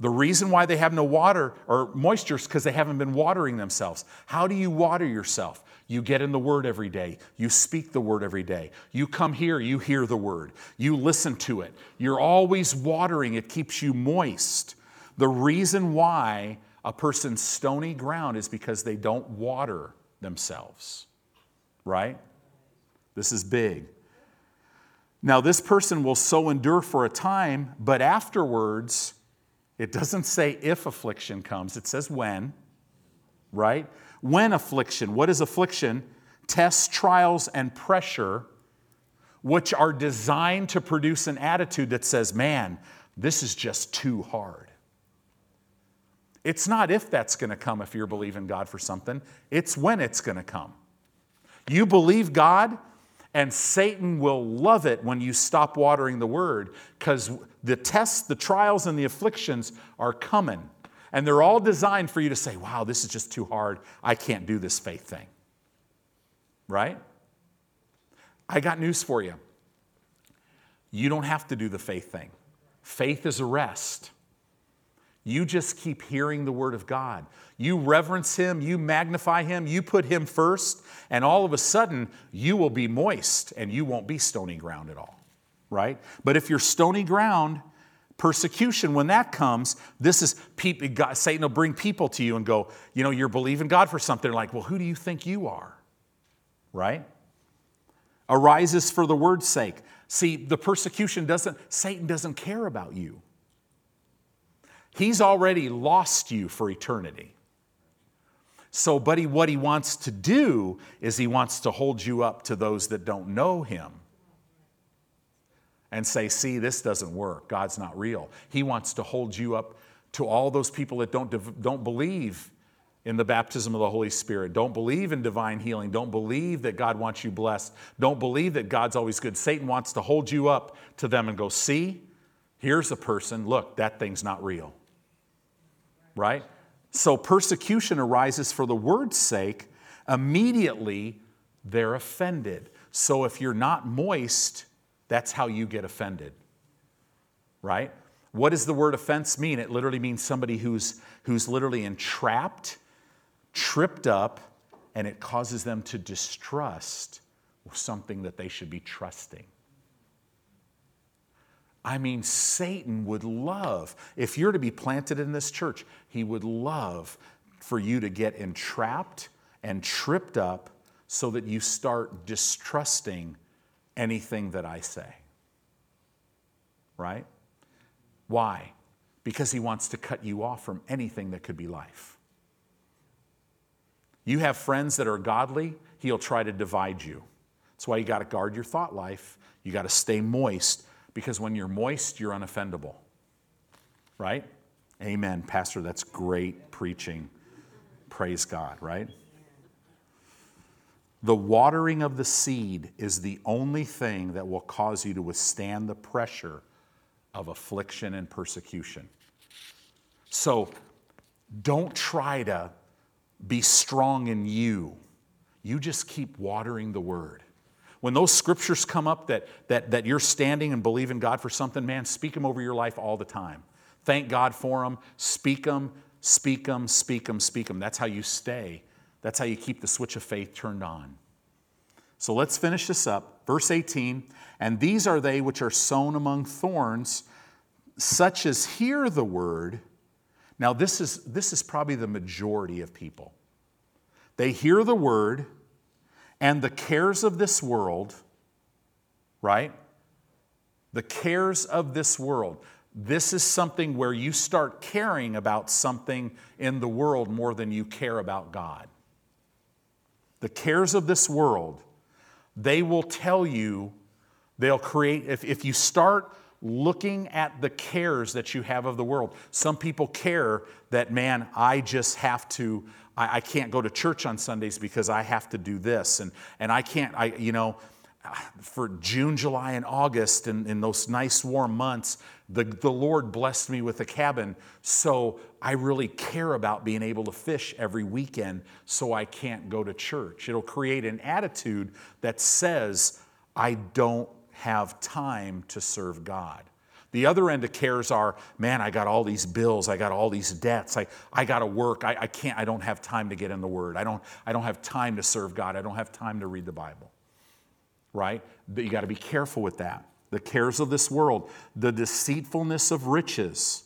The reason why they have no water or moisture is because they haven't been watering themselves. How do you water yourself? You get in the Word every day. You speak the Word every day. You come here, you hear the Word. You listen to it. You're always watering. It keeps you moist. The reason why a person's stony ground is because they don't water themselves, right? This is big. Now, this person will so endure for a time, but afterwards, it doesn't say if affliction comes. It says when, right? When affliction. What is affliction? Tests, trials, and pressure which are designed to produce an attitude that says, man, this is just too hard. It's not if that's going to come if you're believing God for something. It's when it's going to come. You believe God, and Satan will love it when you stop watering the Word, because the tests, the trials, and the afflictions are coming. And they're all designed for you to say, wow, this is just too hard. I can't do this faith thing. Right? I got news for you. You don't have to do the faith thing. Faith is a rest. You just keep hearing the Word of God. You reverence Him. You magnify Him. You put Him first. And all of a sudden, you will be moist and you won't be stony ground at all. Right? But if you're stony ground, persecution, when that comes, this is people, God, Satan will bring people to you and go, you know, you're believing God for something. They're like, well, who do you think you are? Right? Arises for the word's sake. See, the persecution doesn't, Satan doesn't care about you. He's already lost you for eternity. So, buddy, what he wants to do is he wants to hold you up to those that don't know him and say, see, this doesn't work. God's not real. He wants to hold you up to all those people that don't, don't believe in the baptism of the Holy Spirit, don't believe in divine healing, don't believe that God wants you blessed, don't believe that God's always good. Satan wants to hold you up to them and go, see, here's a person, look, that thing's not real. Right? So persecution arises for the word's sake. Immediately, they're offended. So if you're not moist, that's how you get offended. Right? What does the word offense mean? It literally means somebody who's, who's literally entrapped, tripped up, and it causes them to distrust something that they should be trusting. I mean, Satan would love, if you're to be planted in this church, he would love for you to get entrapped and tripped up so that you start distrusting anything that I say. Right? Why? Because he wants to cut you off from anything that could be life. You have friends that are godly, he'll try to divide you. That's why you got to guard your thought life. You got to stay moist, because when you're moist, you're unoffendable. Right? Amen. Pastor, that's great preaching. Praise God, right? The watering of the seed is the only thing that will cause you to withstand the pressure of affliction and persecution. So don't try to be strong in you. You just keep watering the word. When those scriptures come up that, that, that you're standing and believing God for something, man, speak them over your life all the time. Thank God for them. Speak them, speak them, speak them, speak them. That's how you stay. That's how you keep the switch of faith turned on. So let's finish this up. Verse eighteen, and these are they which are sown among thorns, such as hear the word. Now this is, this is probably the majority of people. They hear the word and the cares of this world, right? The cares of this world. This is something where you start caring about something in the world more than you care about God. The cares of this world, they will tell you, they'll create, if, if you start looking at the cares that you have of the world, some people care that, man, I just have to, I, I can't go to church on Sundays because I have to do this, and, and I can't, I you know, for June, July, and August, and in those nice warm months, the, the Lord blessed me with a cabin, so I really care about being able to fish every weekend, so I can't go to church. It'll create an attitude that says, I don't have time to serve God. The other end of cares are, man, I got all these bills, I got all these debts, I, I got to work, I, I can't, I don't have time to get in the Word, I don't, I don't have time to serve God, I don't have time to read the Bible. Right? But you got to be careful with that. The cares of this world, the deceitfulness of riches,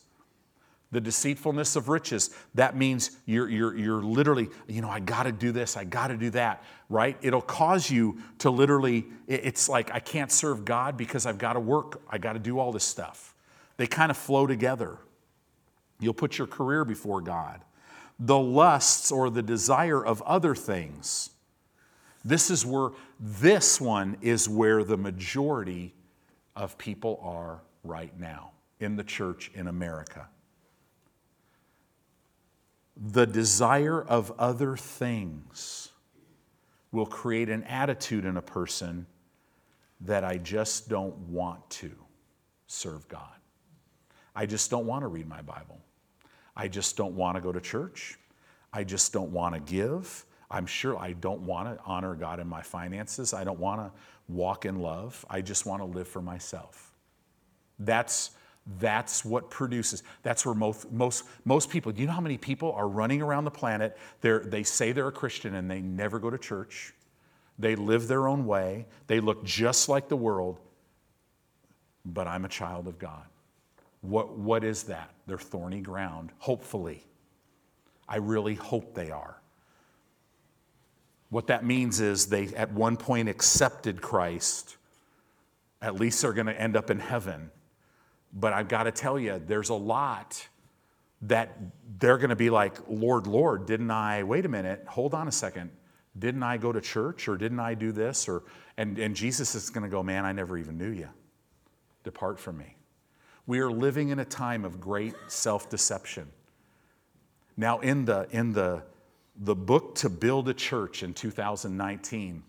the deceitfulness of riches. That means you're you're you're literally, you know, I got to do this, I got to do that. Right? It'll cause you to literally. It's like I can't serve God because I've got to work, I got to do all this stuff. They kind of flow together. You'll put your career before God. The lusts or the desire of other things. This is where, this one is where the majority of people are right now in the church in America. The desire of other things will create an attitude in a person that I just don't want to serve God. I just don't want to read my Bible. I just don't want to go to church. I just don't want to give. I'm sure I don't want to honor God in my finances. I don't want to walk in love. I just want to live for myself. That's That's what produces. That's where most, most, most people, do you know how many people are running around the planet? They're, they say they're a Christian and they never go to church. They live their own way. They look just like the world. But I'm a child of God. What, what is that? They're thorny ground, hopefully. I really hope they are. What that means is they at one point accepted Christ. At least they're going to end up in heaven. But I've got to tell you, there's a lot that they're going to be like, Lord, Lord, didn't I, wait a minute, hold on a second. Didn't I go to church or didn't I do this? Or and, and Jesus is going to go, man, I never even knew you. Depart from me. We are living in a time of great self-deception. Now in the, in the, the book To Build a Church in two thousand nineteen,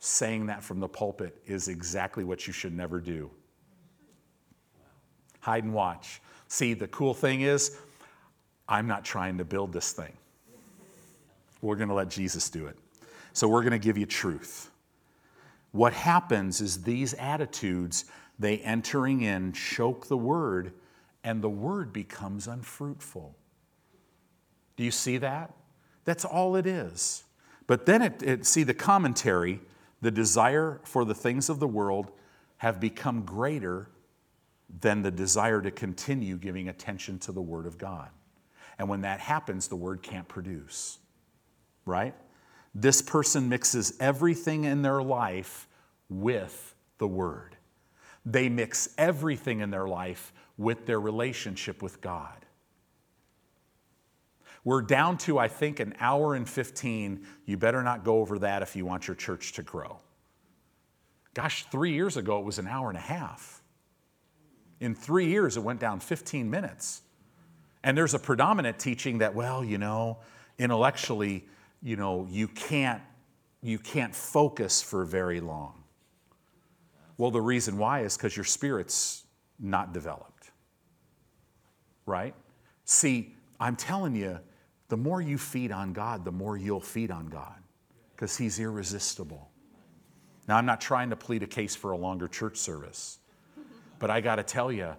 saying that from the pulpit is exactly what you should never do. Hide and watch. See, the cool thing is, I'm not trying to build this thing. We're going to let Jesus do it. So we're going to give you truth. What happens is these attitudes, they entering in, choke the word, and the word becomes unfruitful. Do you see that? That's all it is. But then, it, it see, the commentary, the desire for the things of the world have become greater than the desire to continue giving attention to the Word of God. And when that happens, the Word can't produce, right? This person mixes everything in their life with the Word. They mix everything in their life with their relationship with God. We're down to, I think, an hour and fifteen. You better not go over that if you want your church to grow. Gosh, three years ago, it was an hour and a half. In three years, it went down fifteen minutes. And there's a predominant teaching that, well, you know, intellectually, you know, you can't, you can't focus for very long. Well, the reason why is because your spirit's not developed, right? See, I'm telling you, the more you feed on God, the more you'll feed on God because He's irresistible. Now, I'm not trying to plead a case for a longer church service. But I got to tell you,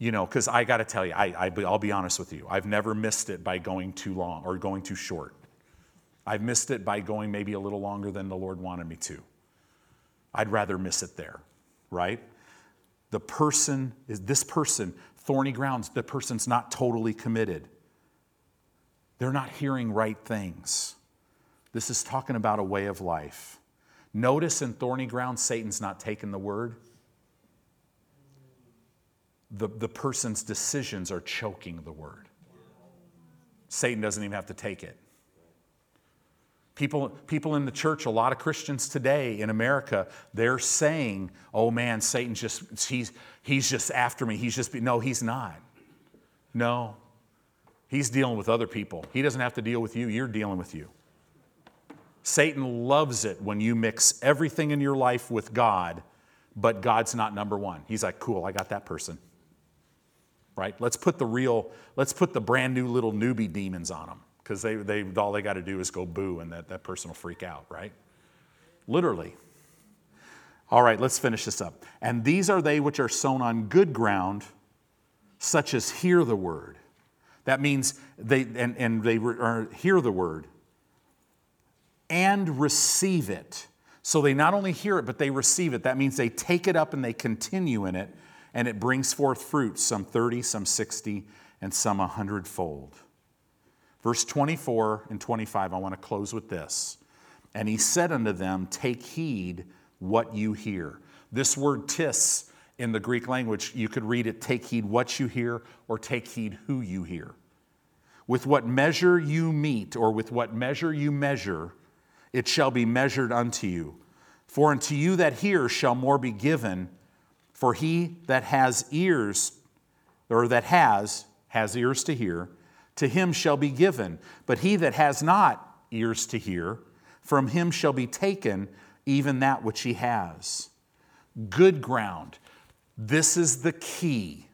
you know, because I got to tell you, I, I, I'll be honest with you. I've never missed it by going too long or going too short. I've missed it by going maybe a little longer than the Lord wanted me to. I'd rather miss it there, right? The person, is this person, thorny grounds, the person's not totally committed. They're not hearing right things. This is talking about a way of life. Notice in thorny ground, Satan's not taking the word. The, the person's decisions are choking the word. Satan doesn't even have to take it. People, people in the church, a lot of Christians today in America, they're saying, oh man, Satan's just, he's, he's just after me. He's just, no, he's not. No, he's dealing with other people. He doesn't have to deal with you. You're dealing with you. Satan loves it when you mix everything in your life with God, but God's not number one. He's like, cool, I got that person. Right? Let's put the real, let's put the brand new little newbie demons on them because they, they, all they got to do is go boo and that, that person will freak out, right? Literally. All right, let's finish this up. And these are they which are sown on good ground, such as hear the word. That means they, and, and they re, or hear the word and receive it. So they not only hear it, but they receive it. That means they take it up and they continue in it, and it brings forth fruit, some thirty, some sixty, and some a hundredfold. Verse twenty-four and twenty-five, I want to close with this. And he said unto them, take heed what you hear. This word tis in the Greek language, you could read it, take heed what you hear, or take heed who you hear. With what measure you meet, or with what measure you measure, it shall be measured unto you. For unto you that hear shall more be given, for he that has ears, or that has, has ears to hear, to him shall be given. But he that has not ears to hear, from him shall be taken even that which he has. Good ground. This is the key.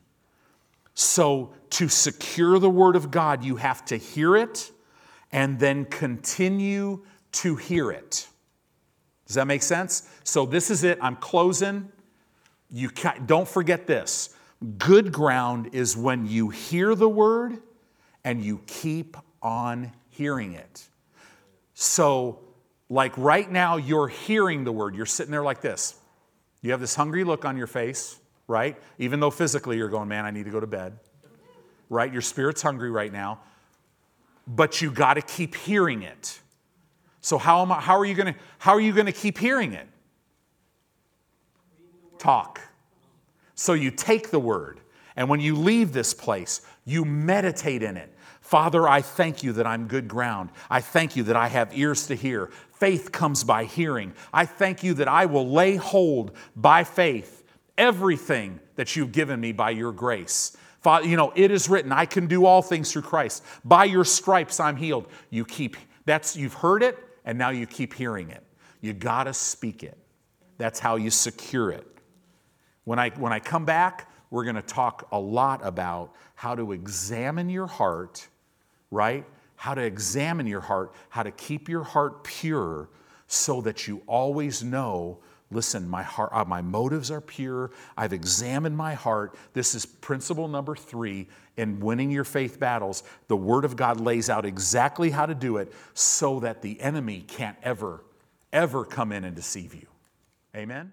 So to secure the word of God, you have to hear it and then continue to hear it. Does that make sense? So this is it. I'm closing. You can't, don't forget this. Good ground is when you hear the word and you keep on hearing it. So like right now, you're hearing the word. You're sitting there like this. You have this hungry look on your face, right? Even though physically you're going, man, I need to go to bed, right? Your spirit's hungry right now, but you got to keep hearing it. So how am I, how are you going to how are you going to keep hearing it? Talk. So you take the word, and when you leave this place, you meditate in it. Father, I thank you that I'm good ground. I thank you that I have ears to hear. Faith comes by hearing. I thank you that I will lay hold by faith everything that you've given me by your grace. Father, you know, it is written, I can do all things through Christ. By your stripes I'm healed. You keep that's you've heard it, and now you keep hearing it. You gotta speak it. That's how you secure it. When I when I come back, we're gonna talk a lot about how to examine your heart, right? How to examine your heart, how to keep your heart pure so that you always know, listen, my heart, uh, my motives are pure. I've examined my heart. This is principle number three in winning your faith battles. The Word of God lays out exactly how to do it so that the enemy can't ever, ever come in and deceive you. Amen?